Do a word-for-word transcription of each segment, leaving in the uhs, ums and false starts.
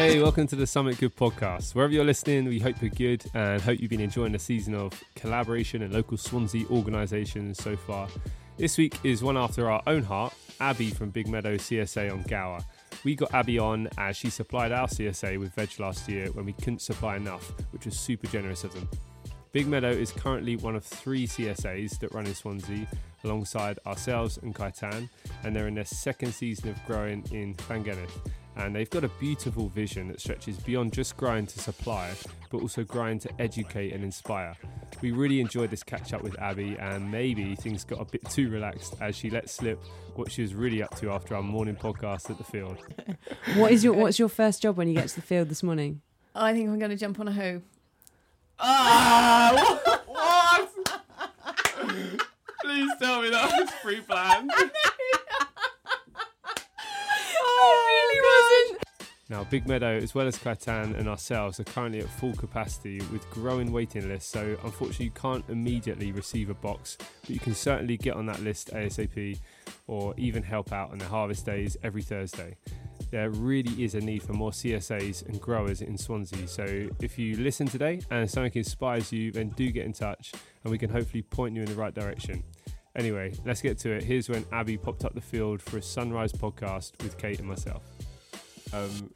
Hey, welcome to the Summit Good podcast. Wherever you're listening, we hope you're good and hope you've been enjoying the season of collaboration and local Swansea organisations so far. This week is one after our own heart, Abby from Big Meadow C S A on Gower. We got Abby on as she supplied our C S A with veg last year when we couldn't supply enough, which was super generous of them. Big Meadow is currently one of three C S As that run in Swansea alongside ourselves and Kaitan, and they're in their second season of growing in Fangenet. And they've got a beautiful vision that stretches beyond just growing to supply, but also growing to educate and inspire. We really enjoyed this catch up with Abby, and maybe things got a bit too relaxed as she let slip what she was really up to after our morning podcast at the field. What is your What's your first job when you get to the field this morning? Oh, I think I'm going to jump on a hoe. Ah! Oh, what? what? Please tell me that was pre-planned. Now, Big Meadow, as well as Kaitan and ourselves, are currently at full capacity with growing waiting lists, so unfortunately you can't immediately receive a box, but you can certainly get on that list ASAP or even help out on the harvest days every Thursday. There really is a need for more C S As and growers in Swansea, so if you listen today and something inspires you, then do get in touch and we can hopefully point you in the right direction. Anyway, let's get to it. Here's when Abby popped up the field for a Sunrise podcast with Kate and myself. Um...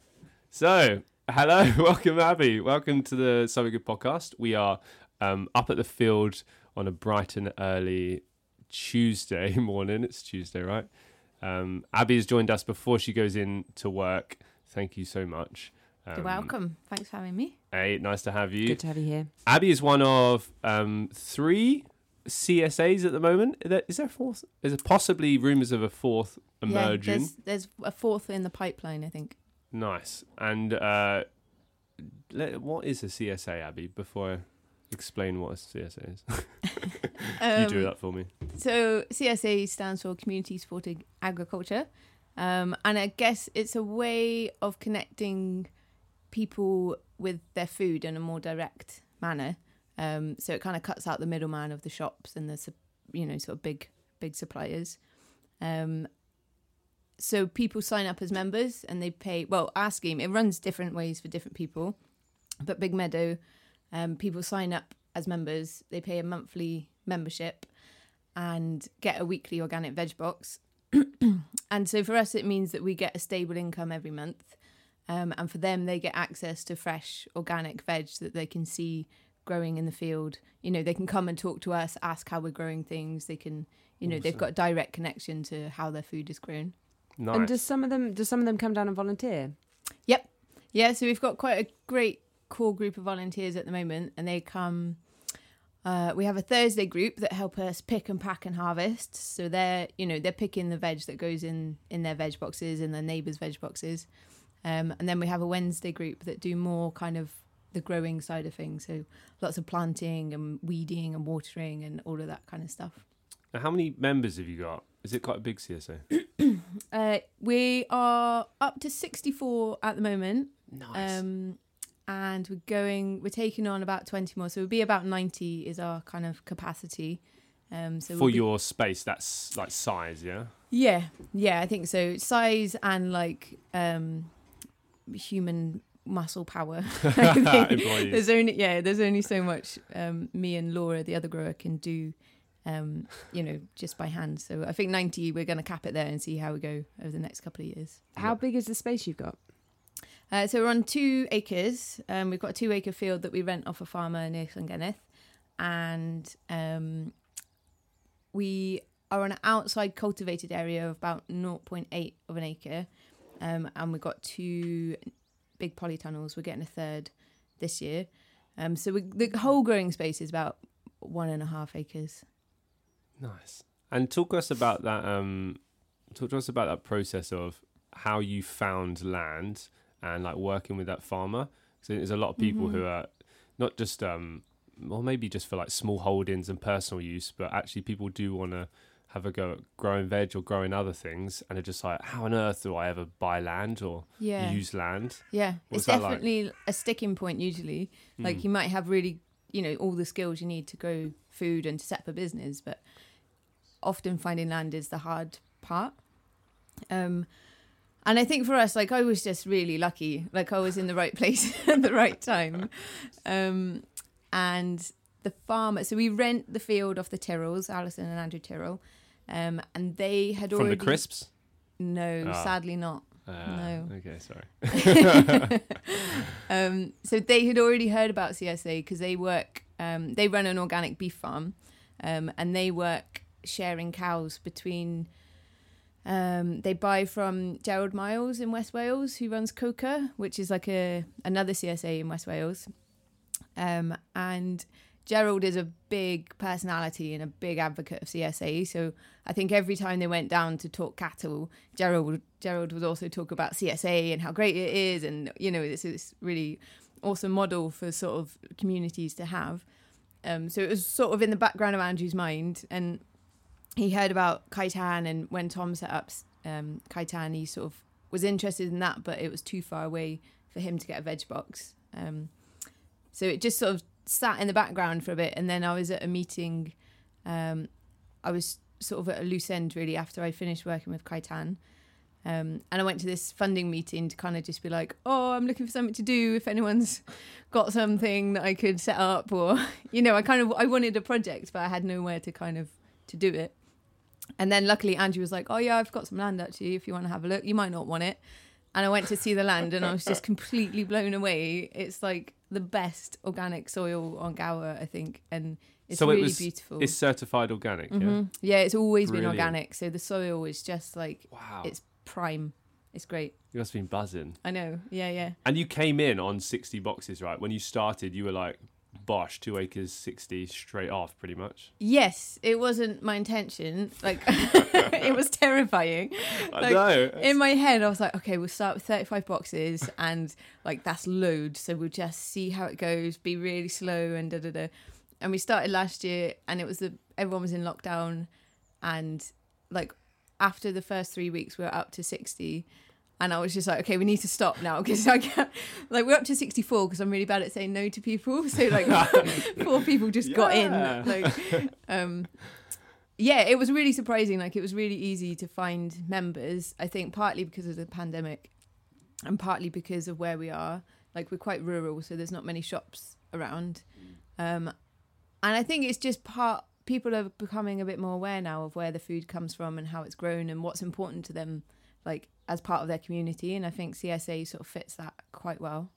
So, hello, welcome Abby, welcome to the Summit Good podcast. We are um, up at the field on a bright and early Tuesday morning. It's Tuesday, right? Um, Abby has joined us before she goes in to work. Thank you so much. Um, You're welcome. Thanks for having me. Hey, nice to have you. Good to have you here. Abby is one of um, three C S As at the moment. Is there, is there a fourth? There's possibly rumours of a fourth emerging. Yeah, there's, there's a fourth in the pipeline, I think. Nice. And uh, let, what is a C S A, Abby, before I explain what a C S A is? um, you drew that for me. So C S A stands for Community Supported Agriculture. Um, and I guess it's a way of connecting people with their food in a more direct manner. Um, so it kind of cuts out the middleman of the shops and the, you know, sort of big, big suppliers. Um So people sign up as members and they pay, well, our scheme, it runs different ways for different people, but Big Meadow, um, people sign up as members, they pay a monthly membership and get a weekly organic veg box. And so for us, it means that we get a stable income every month. Um, and for them, they get access to fresh organic veg that they can see growing in the field. You know, they can come and talk to us, ask how we're growing things. They can, you know, awesome. They've got a direct connection to how their food is grown. Nice. And does some of them does some of them come down and volunteer? Yep. Yeah, so we've got quite a great core group of volunteers at the moment, and they come uh, we have a Thursday group that help us pick and pack and harvest. So they're, you know, they're picking the veg that goes in, in their veg boxes and their neighbours' veg boxes. Um, and then we have a Wednesday group that do more kind of the growing side of things. So lots of planting and weeding and watering and all of that kind of stuff. Now, how many members have you got? Is it quite a big C S A? Uh, we are up to sixty-four at the moment. Nice. Um, and we're going, we're taking on about twenty more. So it'll be about ninety is our kind of capacity. Um, so For we'll be, your space, that's like size, yeah? Yeah, yeah, I think so. Size and like um, human muscle power. There's only, yeah, there's only so much um, me and Laura, the other grower, can do. Um, you know, just by hand. So I think ninety, we're going to cap it there and see how we go over the next couple of years. How yep. big is the space you've got? Uh, so we're on two acres. Um, we've got a two acre field that we rent off a farmer near Sangatte. And um, we are on an outside cultivated area of about zero point eight of an acre. Um, and we've got two big polytunnels. We're getting a third this year. Um, so we, the whole growing space is about one and a half acres. Nice. And talk to us about that. Um, talk to us about that process of how you found land and like working with that farmer. So there's a lot of people mm-hmm. who are not just, um, well, maybe just for like small holdings and personal use, but actually people do want to have a go at growing veg or growing other things, and are just like, how on earth do I ever buy land or yeah. use land? Yeah, what it's definitely like? a sticking point usually. Mm. Like you might have really, you know, all the skills you need to grow food and to set up a business, but often finding land is the hard part. Um, And I think for us, like, I was just really lucky. Like, I was in the right place at the right time. Um, and the farmer... So we rent the field off the Tyrrells, Alison and Andrew Tyrrell. Um, and they had From already... From the crisps? No, oh. sadly not. Uh, no. Okay, sorry. um, so they had already heard about C S A because they work... Um, they run an organic beef farm. Um, and they work sharing cows between... Um, they buy from Gerald Miles in West Wales, who runs Coca, which is like a another C S A in West Wales. Um, and Gerald is a big personality and a big advocate of C S A. So I think every time they went down to talk cattle, Gerald Gerald would also talk about C S A and how great it is. And, you know, it's this really awesome model for sort of communities to have. Um, so it was sort of in the background of Andrew's mind. And he heard about Kaitan, and when Tom set up um, Kaitan, he sort of was interested in that, but it was too far away for him to get a veg box. Um, so it just sort of sat in the background for a bit. And then I was at a meeting. Um, I was sort of at a loose end, really, after I finished working with Kaitan. Um, and I went to this funding meeting to kind of just be like, oh, I'm looking for something to do. If anyone's got something that I could set up, or, you know, I kind of I wanted a project, but I had nowhere to kind of to do it. And then luckily Andrew was like, oh yeah, I've got some land actually, if you want to have a look. You might not want it. And I went to see the land and I was just completely blown away. It's like the best organic soil on Gower, I think. And it's so really it was, beautiful. It's certified organic, mm-hmm. yeah? Yeah, it's always Brilliant. Been organic. So the soil is just like, wow. It's prime. It's great. You must have been buzzing. I know, yeah, yeah. And you came in on sixty boxes, right? When you started, you were like... Bosh, two acres, sixty straight off, pretty much. Yes, it wasn't my intention. Like, it was terrifying. Like, I know. In my head, I was like, okay, we'll start with thirty-five boxes, and like that's loads. So we'll just see how it goes, be really slow, and da da da. And we started last year, and it was the everyone was in lockdown, and like after the first three weeks, we were up to sixty. And I was just like, okay, we need to stop now because I can't. Like, we're up to sixty-four because I'm really bad at saying no to people. So like, four people just yeah. got in. Like, um, yeah, it was really surprising. Like, it was really easy to find members. I think partly because of the pandemic, and partly because of where we are. Like, we're quite rural, so there's not many shops around. Um, and I think it's just part. People are becoming a bit more aware now of where the food comes from and how it's grown and what's important to them. Like, as part of their community, and I think C S A sort of fits that quite well.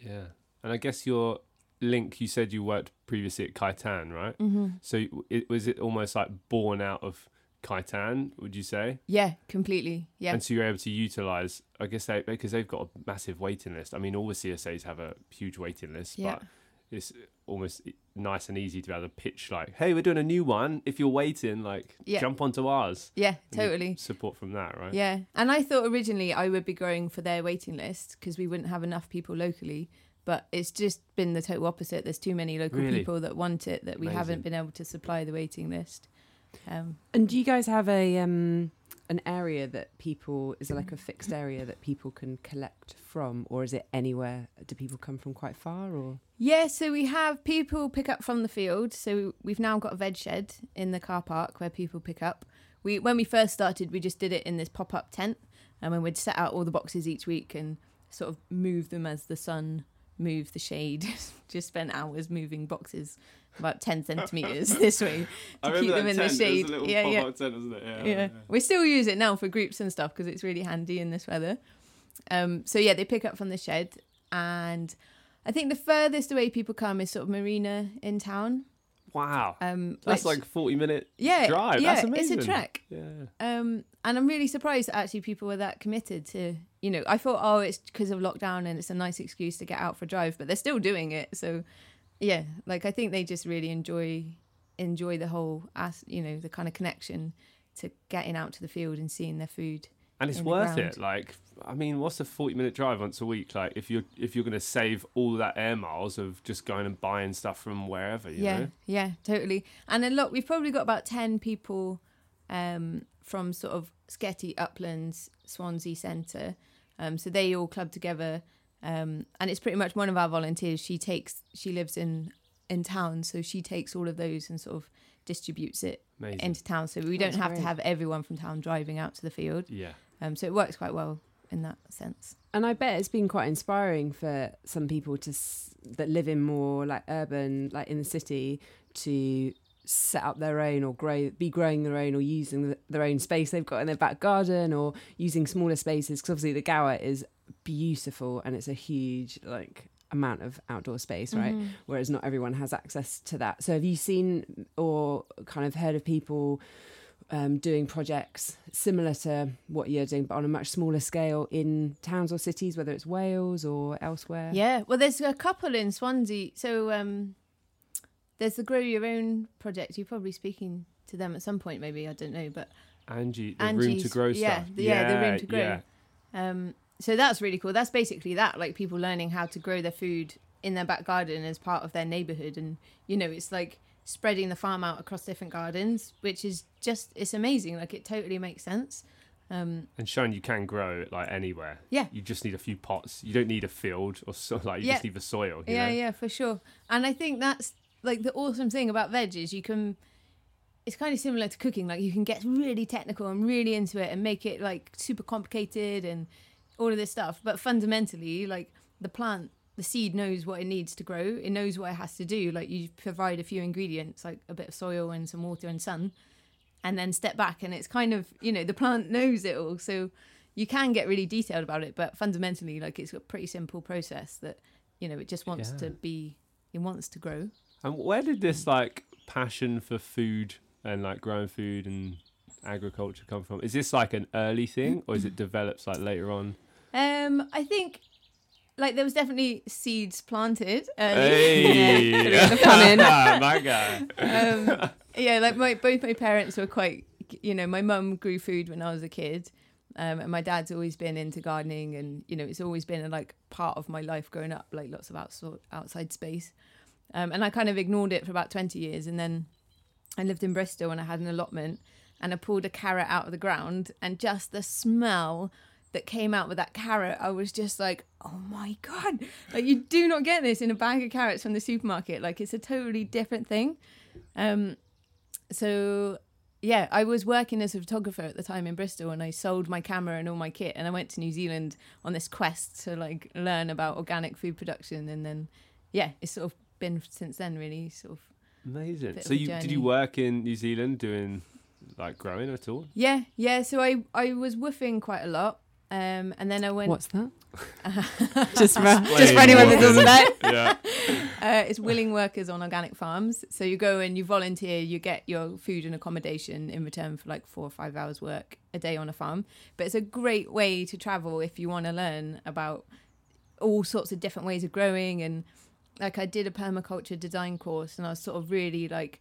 Yeah, and I guess your link, you said you worked previously at Kaitan, right? Mm-hmm. So it, was it almost like born out of Kaitan, would you say? Yeah, completely, yeah. And so you're able to utilise, I guess, they, because they've got a massive waiting list. I mean, all the C S As have a huge waiting list, yeah. but it's almost nice and easy to be able to pitch like, hey, we're doing a new one. If you're waiting, like yeah. jump onto ours. Yeah, totally. Support from that, right? Yeah. And I thought originally I would be growing for their waiting list because we wouldn't have enough people locally, but it's just been the total opposite. There's too many local really? people that want it that we Amazing. haven't been able to supply the waiting list. Um, and do you guys have a um, an area that people, is it like a fixed area that people can collect from, or is it anywhere? Do people come from quite far, or...? Yeah, so we have people pick up from the field. So we've now got a veg shed in the car park where people pick up. We When we first started, we just did it in this pop-up tent. And then we'd set out all the boxes each week and sort of move them as the sun moved the shade. Just spent hours moving boxes about ten centimetres this way to keep them in tent, the shade. It was a little yeah, pop-up yeah. tent, wasn't it? Yeah, yeah. yeah. We still use it now for groups and stuff because it's really handy in this weather. Um, so yeah, they pick up from the shed, and... I think the furthest away people come is sort of Marina in town. Wow. Um, That's which, like forty minute yeah, drive. Yeah, that's amazing. It's a trek. Yeah. Um, and I'm really surprised that actually people were that committed to, you know, I thought, oh, it's because of lockdown and it's a nice excuse to get out for a drive, but they're still doing it. So, yeah, like I think they just really enjoy enjoy the whole, you know, the kind of connection to getting out to the field and seeing their food. And it's worth ground. it. Like, I mean, what's a forty minute drive once a week? Like, if you're if you're going to save all that air miles of just going and buying stuff from wherever, you yeah, know? Yeah, totally. And a lot, we've probably got about ten people um, from sort of Sketty, Uplands, Swansea Centre. Um, so they all club together. Um, and it's pretty much one of our volunteers. She takes, she lives in, in town. So she takes all of those and sort of distributes it Amazing. into town. So we That's don't have great. to have everyone from town driving out to the field. Yeah. Um, so it works quite well in that sense. And I bet it's been quite inspiring for some people to s- that live in more like urban, like in the city, to set up their own or grow, be growing their own, or using their own space they've got in their back garden, or using smaller spaces, because obviously the Gower is beautiful and it's a huge like amount of outdoor space, right? Mm-hmm. Whereas not everyone has access to that. So have you seen or kind of heard of people um, doing projects similar to what you're doing, but on a much smaller scale in towns or cities, whether it's Wales or elsewhere? Yeah, well, there's a couple in Swansea. So um, there's the Grow Your Own project. You're probably speaking to them at some point, maybe, I don't know, but... Angie, the Angie's, Room to Grow yeah, stuff. The, yeah, yeah, the Room to Grow. Yeah. Um, so that's really cool. That's basically that, like people learning how to grow their food in their back garden as part of their neighbourhood. And, you know, it's like spreading the farm out across different gardens, which is just, it's amazing. Like it totally makes sense. Um, and showing you can grow like anywhere. Yeah. You just need a few pots. You don't need a field or so, like you yeah. just need the soil. You yeah, know? yeah, for sure. And I think that's like the awesome thing about veg is you can, it's kind of similar to cooking. Like you can get really technical and really into it and make it like super complicated and all of this stuff, but fundamentally, like the plant, the seed knows what it needs to grow, it knows what it has to do. Like you provide a few ingredients, like a bit of soil and some water and sun, and then step back, and it's kind of, you know, the plant knows it all. So you can get really detailed about it, but fundamentally, like it's a pretty simple process that, you know, it just wants yeah. to be, it wants to grow. And where did this like passion for food and like growing food and agriculture come from? Is this like an early thing, or is it developed like later on? Um, I think like there was definitely seeds planted. Um, hey, yeah, the pun in. My guy. Um, yeah, like my both my parents were quite, you know, my mum grew food when I was a kid, um, and my dad's always been into gardening, and you know, it's always been a, like part of my life growing up, like lots of outside outside space, um, and I kind of ignored it for about twenty years, and then I lived in Bristol and I had an allotment. And I pulled a carrot out of the ground, and just the smell that came out with that carrot, I was just like, oh my God, like you do not get this in a bag of carrots from the supermarket. Like it's a totally different thing. Um, so yeah, I was working as a photographer at the time in Bristol, and I sold my camera and all my kit, and I went to New Zealand on this quest to like learn about organic food production. And then, yeah, it's sort of been since then really sort of. Amazing. So you did you work in New Zealand doing... like growing at all? Yeah, yeah. So I, I was woofing quite a lot, um, and then I went. What's that? just for, just for anyone that doesn't know. Yeah. Uh, it's willing workers on organic farms. So you go and you volunteer, you get your food and accommodation in return for like four or five hours work a day on a farm. But it's a great way to travel if you want to learn about all sorts of different ways of growing. And like I did a permaculture design course, and I was sort of really like.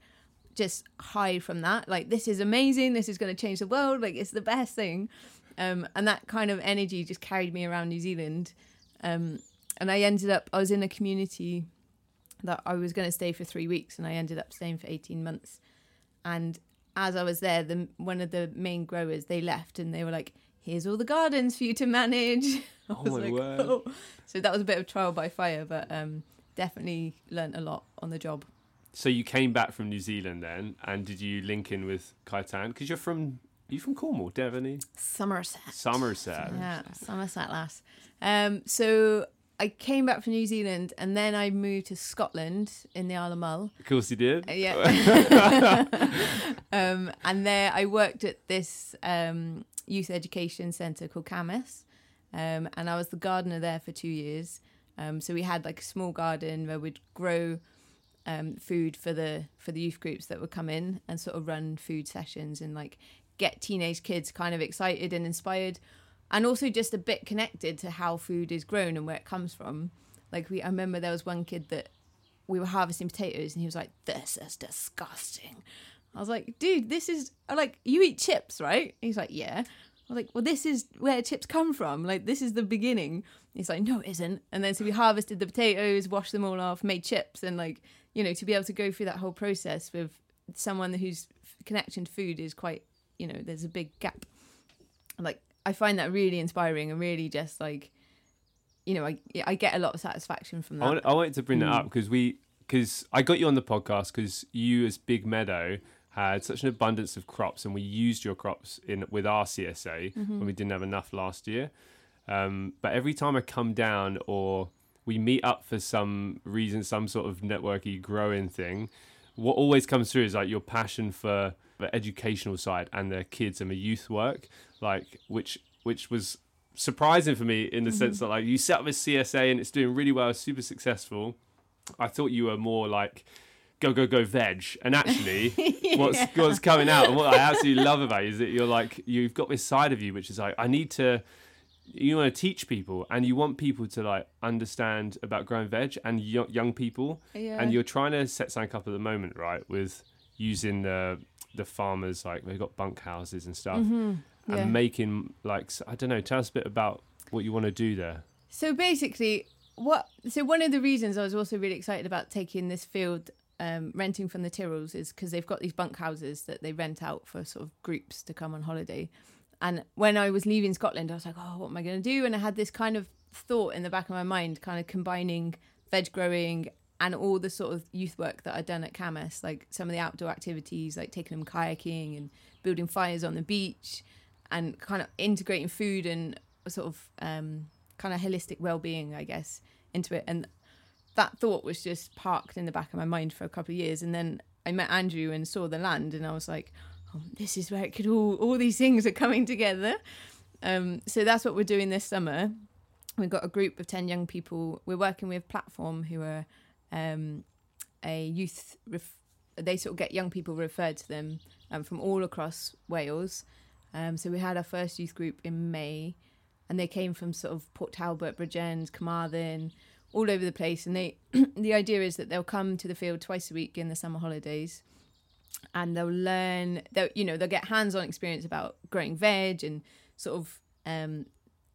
Just high from that, like this is amazing, this is going to change the world, like it's the best thing, um and that kind of energy just carried me around New Zealand, um and I ended up I was in a community that I was going to stay for three weeks, and I ended up staying for eighteen months. And as I was there, the one of the main growers, they left and they were like, here's all the gardens for you to manage. I oh was my like, word oh. So that was a bit of trial by fire, but um definitely learnt a lot on the job. So you came back from New Zealand then, and did you link in with Kaitan? Because you're from you from Cornwall, Devon, aren't you? Somerset. Somerset. Yeah, Somerset lass. Um, so I came back from New Zealand, and then I moved to Scotland in the Isle of Mull. Of course you did. Uh, yeah. um, and there I worked at this um, youth education centre called Camas, um, and I was the gardener there for two years. Um, so we had like a small garden where we'd grow... Um, food for the for the youth groups that would come in, and sort of run food sessions and like get teenage kids kind of excited and inspired, and also just a bit connected to how food is grown and where it comes from. Like we I remember there was one kid that we were harvesting potatoes, and he was like, this is disgusting. I was like, dude, this is like, you eat chips, right? He's like, yeah. I was like, well, this is where chips come from. Like, this is the beginning. He's like, no, it isn't. And then so we harvested the potatoes, washed them all off, made chips, and like, you know, to be able to go through that whole process with someone whose connection to food is quite, you know, there's a big gap. Like, I find that really inspiring and really just like, you know, I I get a lot of satisfaction from that. I wanted, I wanted to bring mm. that up because we, because I got you on the podcast because you as Big Meadow had such an abundance of crops, and we used your crops in with our C S A mm-hmm. when we didn't have enough last year. Um, but every time I come down or we meet up for some reason, some sort of networky growing thing, what always comes through is like your passion for the educational side and the kids and the youth work, like which which was surprising for me in the mm-hmm. sense that like you set up a C S A and it's doing really well, super successful. I thought you were more like go go go veg, and actually yeah. what's what's coming out and what I absolutely love about you is that you're like, you've got this side of you which is like, I need to, you want to teach people and you want people to like understand about growing veg and y- young people yeah. and you're trying to set something up at the moment, right, with using the the farmers, like they've got bunk houses and stuff mm-hmm. yeah. and making like, I don't know, tell us a bit about what you want to do there. So basically what, so one of the reasons I was also really excited about taking this field um, renting from the Tyrrells is because they've got these bunk houses that they rent out for sort of groups to come on holiday. And when I was leaving Scotland, I was like, oh, what am I going to do? And I had this kind of thought in the back of my mind, kind of combining veg growing and all the sort of youth work that I'd done at Camas, like some of the outdoor activities, like taking them kayaking and building fires on the beach and kind of integrating food and sort of um, kind of holistic well-being, I guess, into it. And that thought was just parked in the back of my mind for a couple of years. And then I met Andrew and saw the land and I was like, oh, this is where it could all, all these things are coming together. Um, so that's what we're doing this summer. We've got a group of ten young people. We're working with Platform, who are um, a youth, ref- they sort of get young people referred to them um, from all across Wales. Um, so we had our first youth group in May and they came from sort of Port Talbot, Bridgend, Carmarthen, all over the place. And they the idea is that they'll come to the field twice a week in the summer holidays and they'll learn, they'll, you know, they'll get hands-on experience about growing veg and sort of um,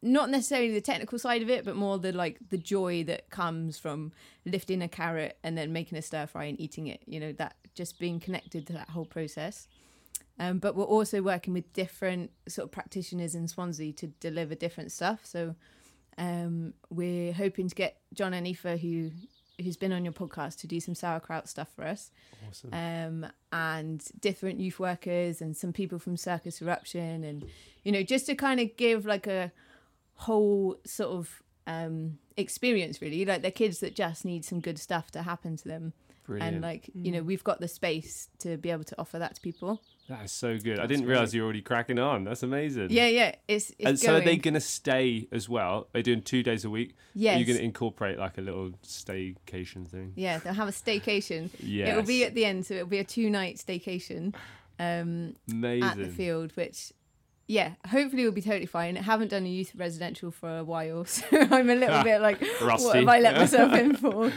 not necessarily the technical side of it, but more the like the joy that comes from lifting a carrot and then making a stir fry and eating it, you know, that just being connected to that whole process. Um, but we're also working with different sort of practitioners in Swansea to deliver different stuff. So um, we're hoping to get John and Aoife, who... who's been on your podcast, to do some sauerkraut stuff for us. Awesome. Um, and different youth workers and some people from Circus Eruption and, you know, just to kind of give like a whole sort of um, experience really, like they're kids that just need some good stuff to happen to them. Brilliant. And like, mm. you know, we've got the space to be able to offer that to people. That is so good. That's I didn't great. realize you were already cracking on. That's amazing. Yeah, yeah. It's, it's and so going. Are they going to stay as well? They're doing two days a week? Yes. Are you going to incorporate like a little staycation thing? Yeah, they'll have a staycation. Yes. It'll be at the end, so it'll be a two-night staycation um, amazing. At the field, which... yeah, hopefully we'll be totally fine. I haven't done a youth residential for a while, so I'm a little bit like, what have I let myself in for?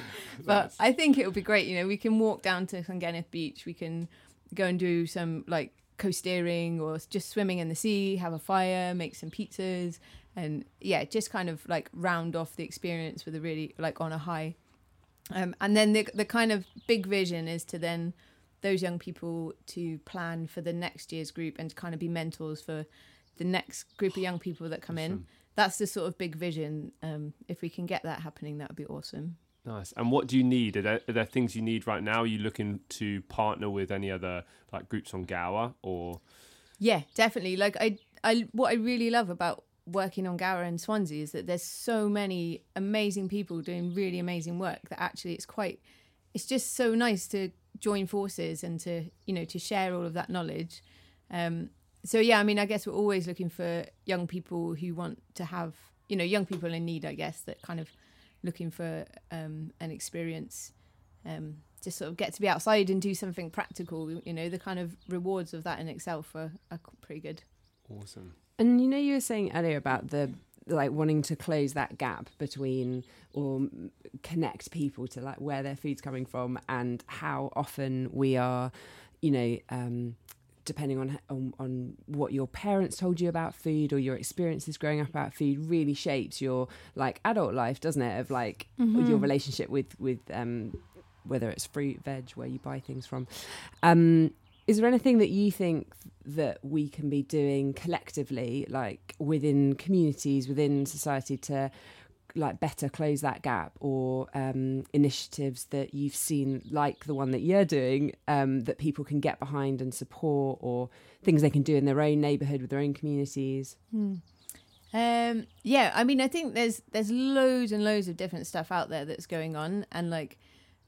But nice. I think it'll be great. You know, we can walk down to Sangatte Beach. We can go and do some like coasteering or just swimming in the sea, have a fire, make some pizzas. And yeah, just kind of like round off the experience with a really like on a high. Um, and then the the kind of big vision is to then... those young people to plan for the next year's group and to kind of be mentors for the next group of young people that come awesome. in. That's the sort of big vision. Um, if we can get that happening, that would be awesome. Nice. And what do you need? Are there, are there things you need right now? Are you looking to partner with any other like groups on Gower or? Yeah, definitely. Like I, I, what I really love about working on Gower and Swansea is that there's so many amazing people doing really amazing work that actually it's quite, it's just so nice to join forces and to, you know, to share all of that knowledge. Um, so, yeah, I mean, I guess we're always looking for young people who want to have, you know, young people in need, I guess, that kind of looking for um, an experience, um, just sort of get to be outside and do something practical. You know, the kind of rewards of that in itself are, are pretty good. Awesome. And, you know, you were saying earlier about the like wanting to close that gap between or connect people to like where their food's coming from and how often we are, you know, um, depending on, on on what your parents told you about food or your experiences growing up about food really shapes your like adult life, doesn't it? Of like mm-hmm. your relationship with, with um, whether it's fruit, veg, where you buy things from. Um, Is there anything that you think that we can be doing collectively, like within communities, within society, to like better close that gap, or um, initiatives that you've seen, like the one that you're doing, um, that people can get behind and support, or things they can do in their own neighbourhood with their own communities? Hmm. Um, yeah, I mean, I think there's there's loads and loads of different stuff out there that's going on, and like,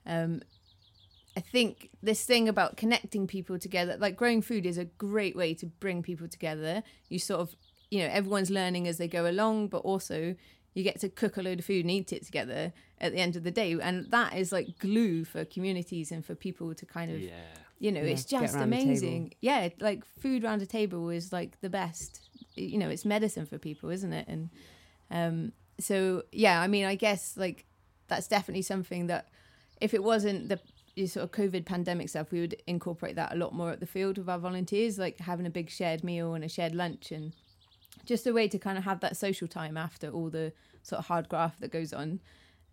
um, I think this thing about connecting people together, like growing food, is a great way to bring people together. You sort of, you know, everyone's learning as they go along, but also you get to cook a load of food and eat it together at the end of the day, and that is like glue for communities and for people to kind of, yeah. you know, yeah. it's just amazing. Yeah, like food round a table is like the best. You know, it's medicine for people, isn't it? And um, so, yeah, I mean, I guess like that's definitely something that if it wasn't the sort of COVID pandemic stuff, we would incorporate that a lot more at the field with our volunteers, like having a big shared meal and a shared lunch, and just a way to kind of have that social time after all the sort of hard graft that goes on.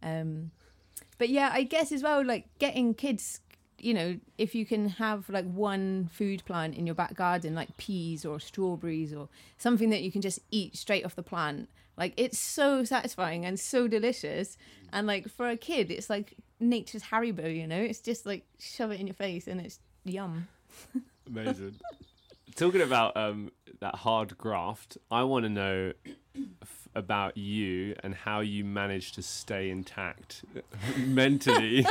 Um, but yeah, I guess as well, like getting kids, you know, if you can have like one food plant in your back garden, like peas or strawberries or something that you can just eat straight off the plant, like it's so satisfying and so delicious. And like for a kid, it's like nature's Haribo, you know, it's just like shove it in your face and it's yum. Amazing. Talking about um, that hard graft, I want to know f- about you and how you manage to stay intact mentally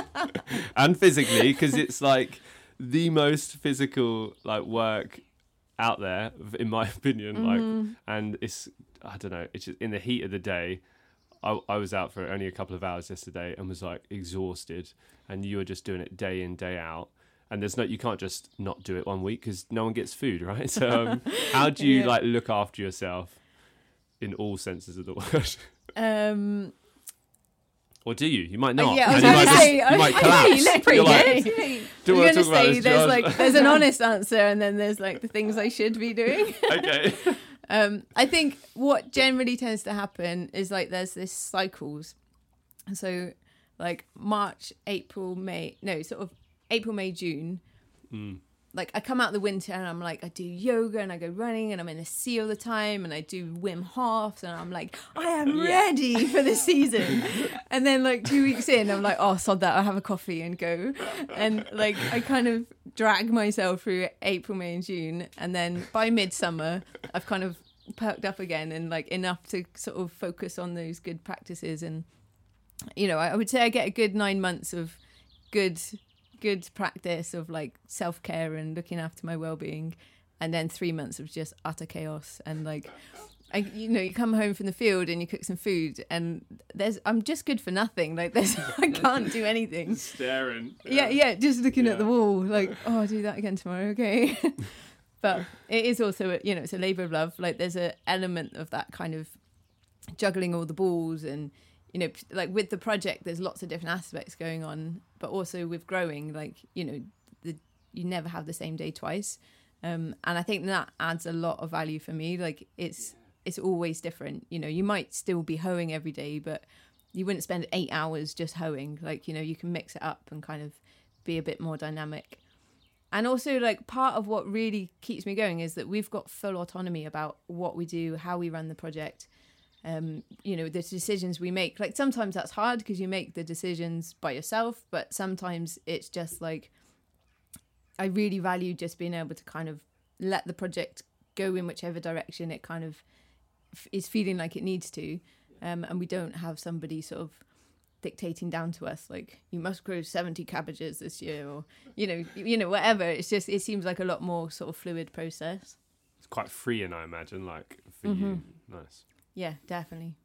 and physically, because it's like the most physical like work out there, in my opinion. Mm-hmm. Like, and it's I don't know, it's just in the heat of the day. I, I was out for only a couple of hours yesterday and was like exhausted, and you were just doing it day in, day out. And there's no, you can't just not do it one week because no one gets food, right? So um, how do you yeah. like look after yourself in all senses of the word? Um, or do you? You might not. Uh, yeah, I was going to say, just, you might collapse. Look pretty good. I was going to say there's like there's an honest answer, and then there's like the things I should be doing. Okay. um, I think what generally tends to happen is like there's this cycles, so like March, April, May, no, sort of. April, May, June, mm. like I come out the winter and I'm like, I do yoga and I go running and I'm in the sea all the time and I do Wim Hofs and I'm like, I am yeah. ready for the season. And then like two weeks in, I'm like, oh, sod that, I'll have a coffee and go. And like I kind of drag myself through April, May and June. And then by midsummer, I've kind of perked up again and like enough to sort of focus on those good practices. And, you know, I would say I get a good nine months of good... good practice of like self-care and looking after my well-being, and then three months of just utter chaos. And like I, you know, you come home from the field and you cook some food and there's I'm just good for nothing, like there's I can't do anything, staring yeah yeah, yeah just looking yeah. at the wall like, oh, I'll do that again tomorrow, okay. But it is also a, you know, it's a labor of love, like there's an element of that kind of juggling all the balls. And you know, like with the project, there's lots of different aspects going on, but also with growing, like, you know, the, you never have the same day twice. Um, and I think that adds a lot of value for me. Like it's, it's always different. You know, you might still be hoeing every day, but you wouldn't spend eight hours just hoeing. Like, you know, you can mix it up and kind of be a bit more dynamic. And also like part of what really keeps me going is that we've got full autonomy about what we do, how we run the project. Um, you know, the decisions we make, like sometimes that's hard because you make the decisions by yourself, but sometimes it's just like I really value just being able to kind of let the project go in whichever direction it kind of f- is feeling like it needs to, um, and we don't have somebody sort of dictating down to us like you must grow seventy cabbages this year, or you know you know whatever. It's just, it seems like a lot more sort of fluid process. It's quite freeing, I imagine, like for mm-hmm. you. Nice. Yeah, definitely.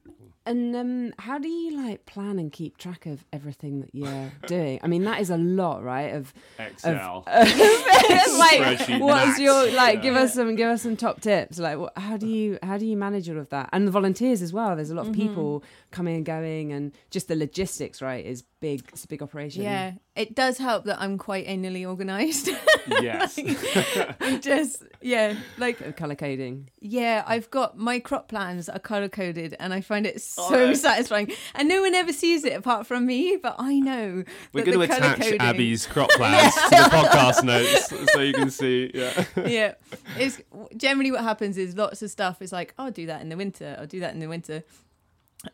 And um, how do you like plan and keep track of everything that you're doing? I mean, that is a lot, right? Of Excel, of, uh, like what's your like? Yeah. Give us some, give us some top tips. Like, what, how do you how do you manage all of that? And the volunteers as well. There's a lot of mm-hmm. people coming and going, and just the logistics, right, is big. It's a big operation. Yeah, it does help that I'm quite anally organised. Yes, like, just yeah, like colour coding. Yeah, I've got my crop plans are colour coded, and I find it so oh. satisfying. And no one ever sees it apart from me, but I know. We're going to attach coding... Abby's crop plans yeah. to the podcast notes so you can see. Yeah, yeah. It's generally what happens is lots of stuff is like, I'll do that in the winter. I'll do that in the winter,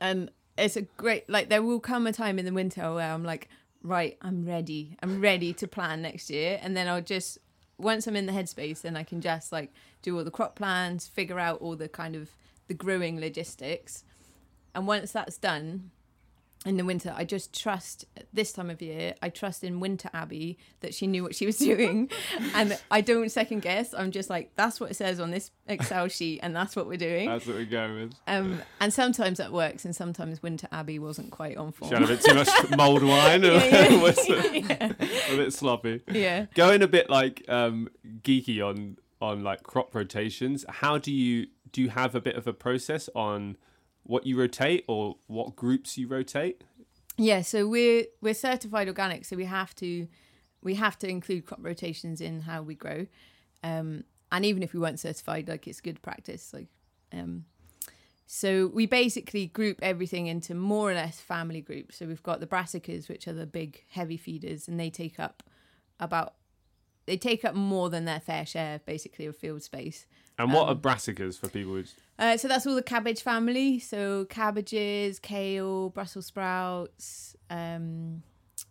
and it's a great like. There will come a time in the winter where I'm like, right, I'm ready. I'm ready to plan next year, and then I'll just once I'm in the headspace, then I can just like do all the crop plans, figure out all the kind of the growing logistics. And once that's done in the winter, I just trust this time of year, I trust in Winter Abbey that she knew what she was doing. And I don't second guess. I'm just like, that's what it says on this Excel sheet and that's what we're doing. That's what we're going with. Um, and sometimes that works and sometimes Winter Abbey wasn't quite on form. She had a bit too much mulled wine or yeah, yeah. was it? Yeah. A bit sloppy. Yeah. Going a bit like um, geeky on on like crop rotations, how do you do you have a bit of a process on what you rotate or what groups you rotate? Yeah, so we're we're certified organic, so we have to we have to include crop rotations in how we grow. Um, and even if we weren't certified, like it's good practice. Like, um, so we basically group everything into more or less family groups. So we've got the brassicas, which are the big heavy feeders, and they take up about they take up more than their fair share, basically, of field space. And what um, are brassicas for people who... Uh, so that's all the cabbage family. So cabbages, kale, Brussels sprouts, um,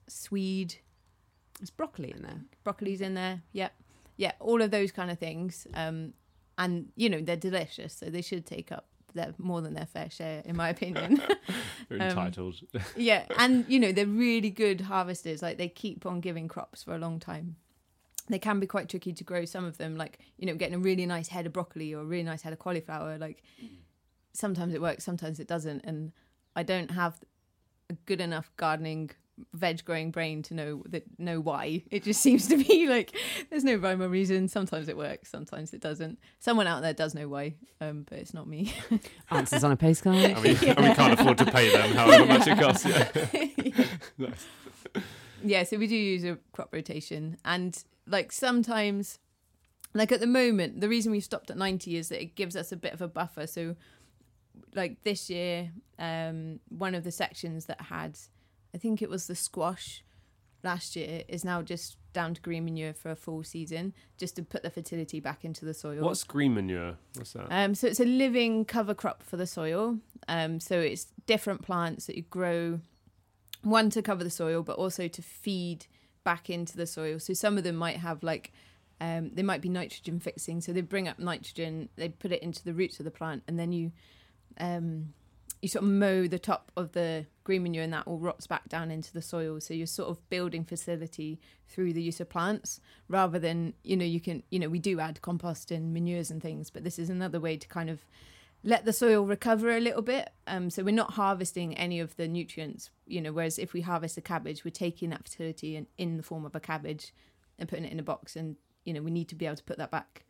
swede. There's broccoli in there. Broccoli's in there, yep. Yeah, all of those kind of things. Um, and, you know, they're delicious, so they should take up their, more than their fair share, in my opinion. They're entitled. Um, yeah, and, you know, they're really good harvesters. Like, they keep on giving crops for a long time. They can be quite tricky to grow, some of them, like, you know, getting a really nice head of broccoli or a really nice head of cauliflower. Like, sometimes it works, sometimes it doesn't. And I don't have a good enough gardening, veg growing brain to know that know why. It just seems to be like there's no rhyme or reason. Sometimes it works, sometimes it doesn't. Someone out there does know why, um, but it's not me. Answers on a postcard. And we, yeah. and we can't afford to pay them however much it costs. Yeah. yeah. Nice. Yeah, so we do use a crop rotation. And like sometimes, like at the moment, the reason we stopped at ninety is that it gives us a bit of a buffer. So like this year, um, one of the sections that had, I think it was the squash last year, is now just down to green manure for a full season, just to put the fertility back into the soil. What's green manure? What's that? Um, so it's a living cover crop for the soil. Um, so it's different plants that you grow, one to cover the soil, but also to feed back into the soil. So some of them might have like um they might be nitrogen fixing, so they bring up nitrogen, they put it into the roots of the plant, and then you um you sort of mow the top of the green manure and that all rots back down into the soil. So you're sort of building fertility through the use of plants rather than, you know, you can, you know, we do add compost and manures and things, but this is another way to kind of let the soil recover a little bit. Um, so we're not harvesting any of the nutrients, you know, whereas if we harvest a cabbage, we're taking that fertility in, in the form of a cabbage and putting it in a box. And, you know, we need to be able to put that back.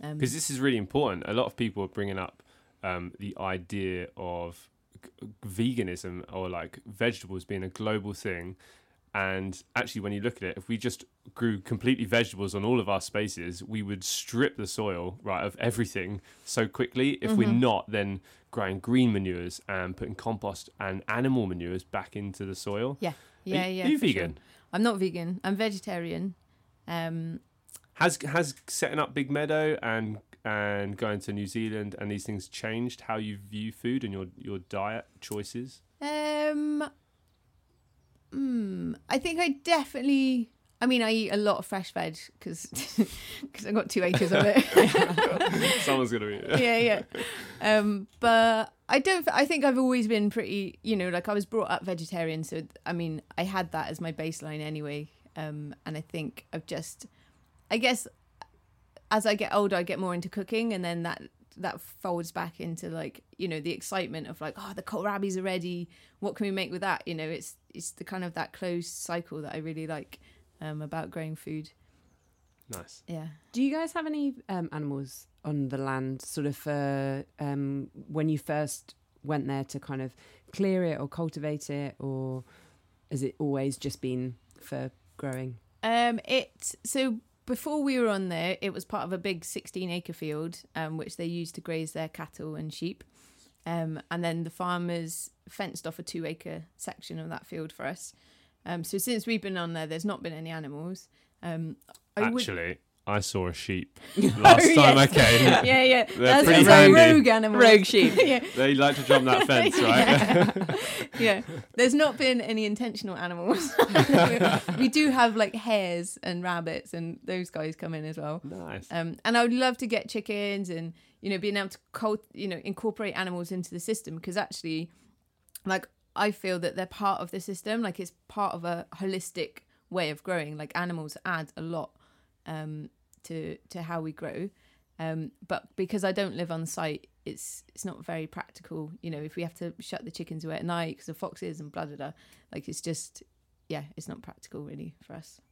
Because um, this is really important. A lot of people are bringing up um, the idea of g- veganism or like vegetables being a global thing. And actually, when you look at it, if we just grew completely vegetables on all of our spaces, we would strip the soil, right, of everything so quickly. If mm-hmm. we're not then growing green manures and putting compost and animal manures back into the soil. Yeah, yeah, are you, yeah. Are you vegan? Sure. I'm not vegan. I'm vegetarian. Um, has has setting up Big Meadow and and going to New Zealand and these things changed how you view food and your your diet choices? Um. Mm, I think I definitely, I mean, I eat a lot of fresh veg because I've got two acres of it. Someone's going to eat it. Yeah, yeah. Um, but I don't, I think I've always been pretty, you know, like I was brought up vegetarian. So, I mean, I had that as my baseline anyway. Um, and I think I've just, I guess, as I get older, I get more into cooking, and then that that folds back into like, you know, the excitement of like, oh, the kohlrabi's are ready, what can we make with that? You know, it's it's the kind of that closed cycle that I really like um about growing food. Nice. Yeah. Do you guys have any um animals on the land sort of uh, um when you first went there to kind of clear it or cultivate it, or has it always just been for growing? Um it so before we were on there, it was part of a big sixteen acre field, um, which they used to graze their cattle and sheep. Um, and then the farmers fenced off a two acre section of that field for us. Um, so since we've been on there, there's not been any animals. Um, I Actually, would... I saw a sheep last oh, time yes. I came. Yeah, yeah. They're That's pretty randy. Like rogue animals. Rogue sheep. yeah. They like to jump that fence, right? yeah. yeah. There's not been any intentional animals. We do have like hares and rabbits, and those guys come in as well. Nice. Um, and I would love to get chickens, and you know, being able to cult- you know, incorporate animals into the system, because actually, like, I feel that they're part of the system. Like, it's part of a holistic way of growing. Like, animals add a lot. Um, to to how we grow, um, but because I don't live on site, it's it's not very practical. You know, if we have to shut the chickens away at night because of foxes and blah blah blah, like it's just, yeah, it's not practical really for us.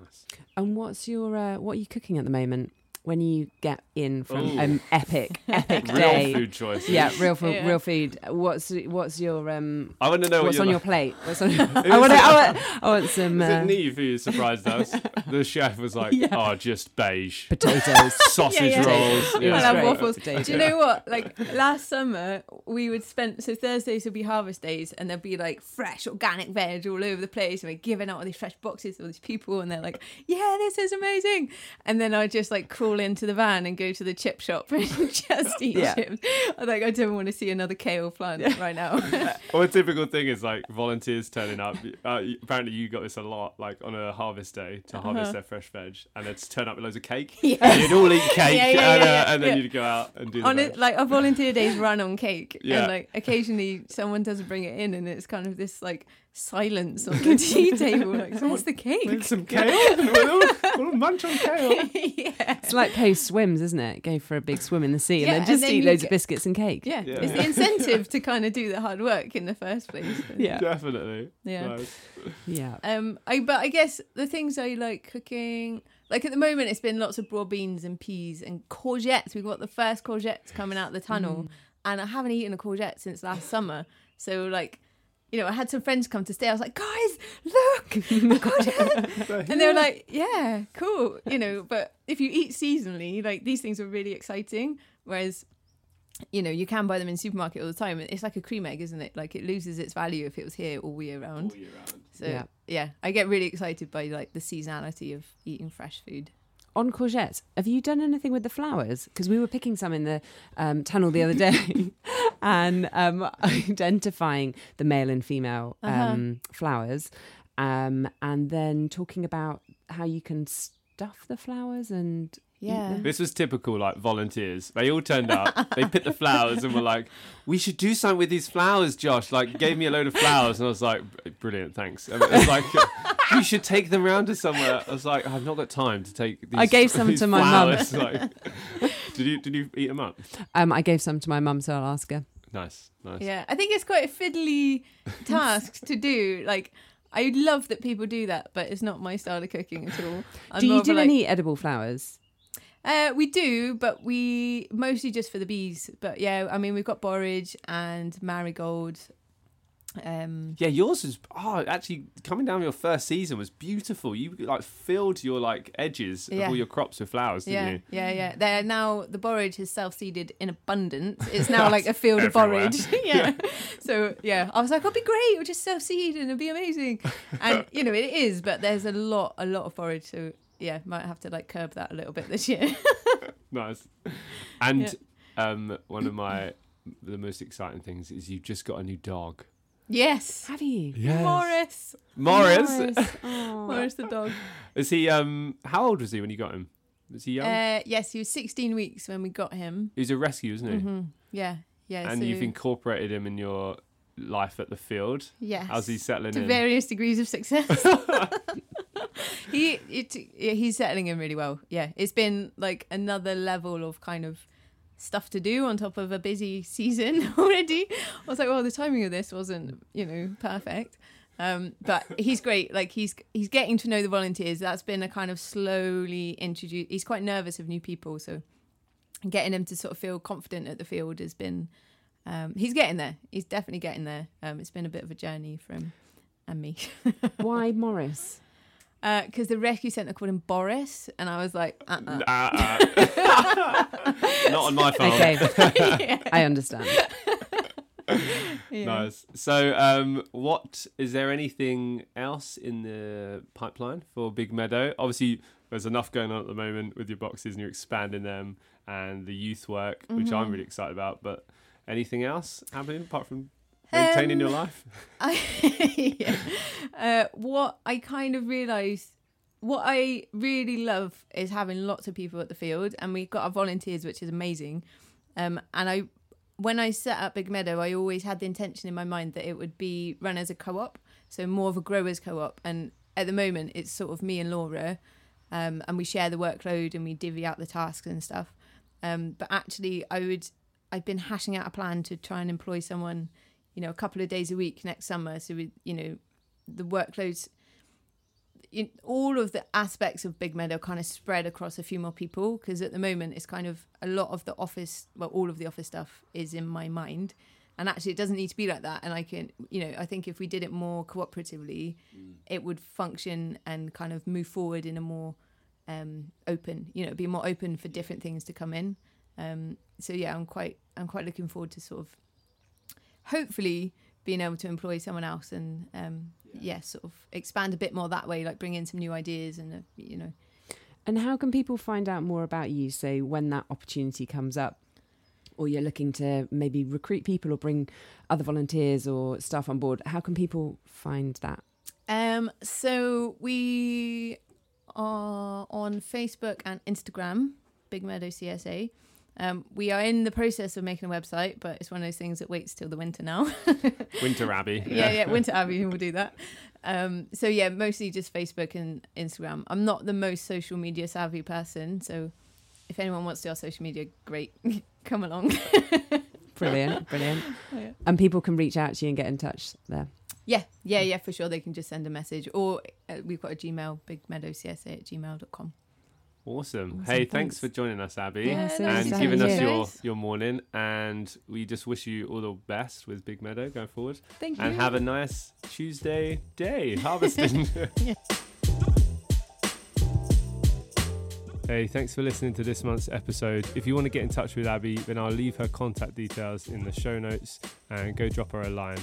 Nice. And what's your uh, what are you cooking at the moment? When you get in from an um, epic, epic day, real food choices. Yeah, real food. Yeah. Real food. What's what's your um? I want to know what's what on like. your plate. What's on your... I want I, I want some. Is uh... it Neve who surprised us? The chef was like, yeah. "Oh, just beige potatoes, sausage yeah, yeah. rolls. Yeah. We'll have waffles." Potatoes. Do you know what? Like last summer, we would spend so Thursdays would be harvest days, and there'd be like fresh organic veg all over the place, and we're giving out all these fresh boxes to all these people, and they're like, "Yeah, this is amazing," and then I just like crawl into the van and go to the chip shop and just eat yeah. chips. I'm like, I don't want to see another kale plant yeah. right now. Well, a typical thing is like volunteers turning up. Uh, apparently, you got this a lot, like on a harvest day to harvest uh-huh. their fresh veg, and they'd turn up with loads of cake. Yes. And you'd all eat cake, yeah, yeah, and, uh, yeah. and then yeah. you'd go out and do. On the it, like our volunteer days run on cake, yeah. and like occasionally someone doesn't bring it in, and it's kind of this like silence on the tea table. Like, so what's the cake? With some kale. We'll all munch on kale. yeah. It's like post swims, isn't it? Go for a big swim in the sea yeah, and then just and then eat loads g- of biscuits and cake. Yeah. yeah. It's the incentive to kind of do the hard work in the first place. Yeah. Definitely. Yeah. Nice. Yeah. Um I but I guess the things I like cooking, like at the moment it's been lots of broad beans and peas and courgettes. We've got the first courgettes coming out the tunnel mm. and I haven't eaten a courgette since last summer. So like You know, I had some friends come to stay. I was like, guys, look, God, and they were like, yeah, cool. You know, but if you eat seasonally, like these things are really exciting. Whereas, you know, you can buy them in the supermarket all the time. It's like a cream egg, isn't it? Like it loses its value if it was here all year round. All year round. So yeah. yeah, I get really excited by like the seasonality of eating fresh food. On courgettes, have you done anything with the flowers? Because we were picking some in the um, tunnel the other day and um, identifying the male and female um, uh-huh. flowers um, and then talking about how you can stuff the flowers and... Yeah. This was typical, like, volunteers. They all turned up. They picked the flowers and were like, we should do something with these flowers, Josh. Like, gave me a load of flowers. And I was like, brilliant, thanks. And it was like, you should take them round to somewhere. I was like, I've not got time to take these I gave some to my mum. Like, did you did you eat them up? Um, I gave some to my mum, so I'll ask her. Nice, nice. Yeah, I think it's quite a fiddly task to do, like... I love that people do that, but it's not my style of cooking at all. I'm do you do like, any edible flowers? Uh, we do, but we mostly just for the bees. But yeah, I mean, we've got borage and marigold. Um, yeah, yours is oh, actually coming down your first season was beautiful. You like filled your like edges yeah. of all your crops with flowers, didn't yeah, you? Yeah, yeah. They're now the borage is self-seeded in abundance. It's now like a field everywhere. Of borage. yeah. yeah. So yeah, I was like, it'll be great. We'll just self-seed and it'll be amazing. And you know it is, but there's a lot, a lot of borage. So yeah, might have to like curb that a little bit this year. Nice. And yeah. um, one of my the most exciting things is you've just got a new dog. Yes. Have you? Yes. Morris. Morris. Morris. Oh. Morris the dog. Is he, um, how old was he when you got him? Was he young? Uh, yes, he was sixteen weeks when we got him. He was a rescue, isn't he? Mm-hmm. Yeah. Yeah. And so... you've incorporated him in your life at the field. Yes. How's he settling to in? To various degrees of success. he it, He's settling in really well. Yeah. It's been like another level of kind of stuff to do on top of a busy season already. I was like, well, the timing of this wasn't, you know, perfect. Um, but he's great. Like he's he's getting to know the volunteers. That's been a kind of slowly introduced. He's quite nervous of new people. So getting him to sort of feel confident at the field has been, um, he's getting there. He's definitely getting there. Um, it's been a bit of a journey for him and me. Why Morris? Because uh, the rescue centre called him Boris, and I was like, uh-uh. uh-uh. Not on my phone. Okay, yeah. I understand. yeah. Nice. So, um, what is there anything else in the pipeline for Big Meadow? Obviously, There's enough going on at the moment with your boxes and you're expanding them and the youth work, mm-hmm. which I'm really excited about. But anything else happening apart from maintaining um, your life? I, yeah. uh, what I kind of realised, what I really love is having lots of people at the field, and we've got our volunteers, which is amazing. Um, and I, when I set up Big Meadow, I always had the intention in my mind that it would be run as a co-op, so more of a growers co-op. And at the moment, it's sort of me and Laura, um, and we share the workload and we divvy out the tasks and stuff. Um, but actually, I would, I've been hashing out a plan to try and employ someone, you know, a couple of days a week next summer. So, we, you know, the workloads, in all of the aspects of Big Meadow kind of spread across a few more people, because at the moment it's kind of a lot of the office, well, all of the office stuff is in my mind. And actually, it doesn't need to be like that. And I can, you know, I think if we did it more cooperatively, mm. it would function and kind of move forward in a more um, open, you know, be more open for different things to come in. Um, so yeah, I'm quite, I'm quite looking forward to sort of hopefully being able to employ someone else and um, yeah. yeah, sort of expand a bit more that way, like bring in some new ideas and uh, you know. And how can people find out more about you? So when that opportunity comes up, or you're looking to maybe recruit people or bring other volunteers or staff on board, how can people find that? Um, so we are on Facebook and Instagram, Big Meadow C S A. Um, we are in the process of making a website, but it's one of those things that waits till the winter now. Winter Abbey. Yeah, yeah, Winter Abbey will do that. Um, so yeah, mostly just Facebook and Instagram. I'm not the most social media savvy person, so if anyone wants to do our social media, great, come along. Brilliant, brilliant. Oh, yeah. And people can reach out to you and get in touch there. Yeah, yeah, yeah, for sure. They can just send a message, or uh, we've got a Gmail, big meadow c s a at gmail dot com. Awesome. awesome. Hey, thanks. thanks for joining us, Abby, yeah, so and nice giving us you. your, your morning. And we just wish you all the best with Big Meadow going forward. Thank you. And have a nice Tuesday day harvesting. Yeah. Hey, thanks for listening to this month's episode. If you want to get in touch with Abby, then I'll leave her contact details in the show notes and go drop her a line.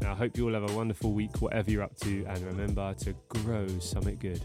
Now, I hope you all have a wonderful week, whatever you're up to, and remember to grow something good.